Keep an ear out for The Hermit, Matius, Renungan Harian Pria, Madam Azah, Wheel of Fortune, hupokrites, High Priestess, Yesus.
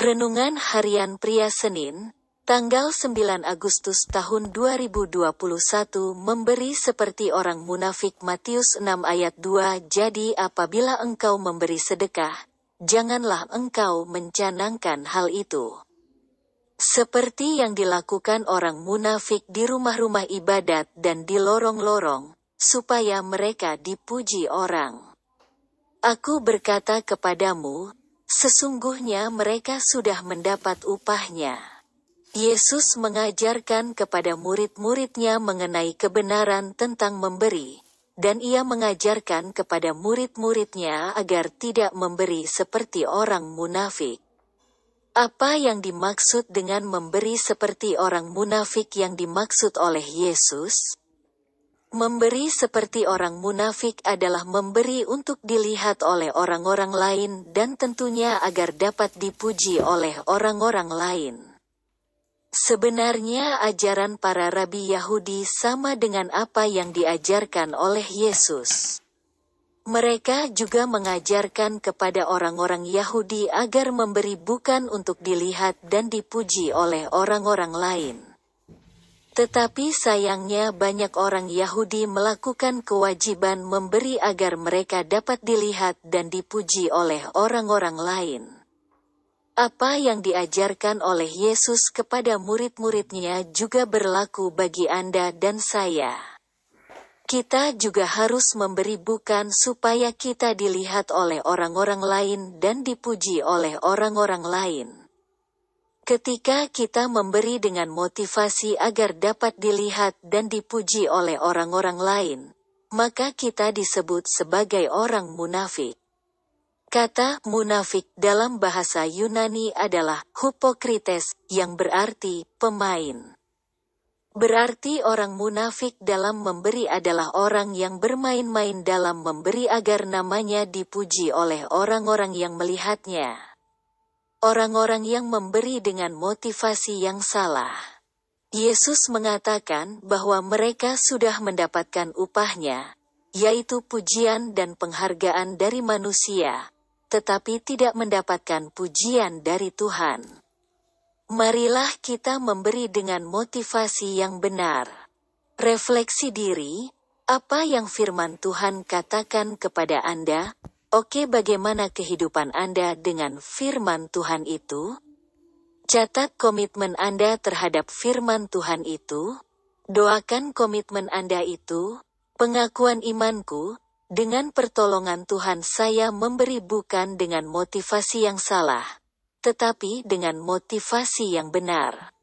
Renungan Harian Pria Senin, tanggal 9 Agustus tahun 2021 memberi seperti orang munafik. Matius 6 ayat 2. Jadi apabila engkau memberi sedekah, janganlah engkau mencanangkan hal itu, seperti yang dilakukan orang munafik di rumah-rumah ibadat dan di lorong-lorong, supaya mereka dipuji orang. Aku berkata kepadamu, sesungguhnya mereka sudah mendapat upahnya. Yesus mengajarkan kepada murid-muridnya mengenai kebenaran tentang memberi, dan ia mengajarkan kepada murid-muridnya agar tidak memberi seperti orang munafik. Apa yang dimaksud dengan memberi seperti orang munafik yang dimaksud oleh Yesus? Memberi seperti orang munafik adalah memberi untuk dilihat oleh orang-orang lain dan tentunya agar dapat dipuji oleh orang-orang lain. Sebenarnya ajaran para rabi Yahudi sama dengan apa yang diajarkan oleh Yesus. Mereka juga mengajarkan kepada orang-orang Yahudi agar memberi bukan untuk dilihat dan dipuji oleh orang-orang lain. Tetapi sayangnya banyak orang Yahudi melakukan kewajiban memberi agar mereka dapat dilihat dan dipuji oleh orang-orang lain. Apa yang diajarkan oleh Yesus kepada murid-muridnya juga berlaku bagi Anda dan saya. Kita juga harus memberi bukan supaya kita dilihat oleh orang-orang lain dan dipuji oleh orang-orang lain. Ketika kita memberi dengan motivasi agar dapat dilihat dan dipuji oleh orang-orang lain, maka kita disebut sebagai orang munafik. Kata munafik dalam bahasa Yunani adalah hupokrites, yang berarti pemain. Berarti orang munafik dalam memberi adalah orang yang bermain-main dalam memberi agar namanya dipuji oleh orang-orang yang melihatnya. Orang-orang yang memberi dengan motivasi yang salah. Yesus mengatakan bahwa mereka sudah mendapatkan upahnya, yaitu pujian dan penghargaan dari manusia, tetapi tidak mendapatkan pujian dari Tuhan. Marilah kita memberi dengan motivasi yang benar. Refleksi diri, apa yang firman Tuhan katakan kepada Anda? Oke, bagaimana kehidupan Anda dengan firman Tuhan itu? Catat komitmen Anda terhadap firman Tuhan itu. Doakan komitmen Anda itu. Pengakuan imanku, dengan pertolongan Tuhan saya memberi bukan dengan motivasi yang salah, tetapi dengan motivasi yang benar.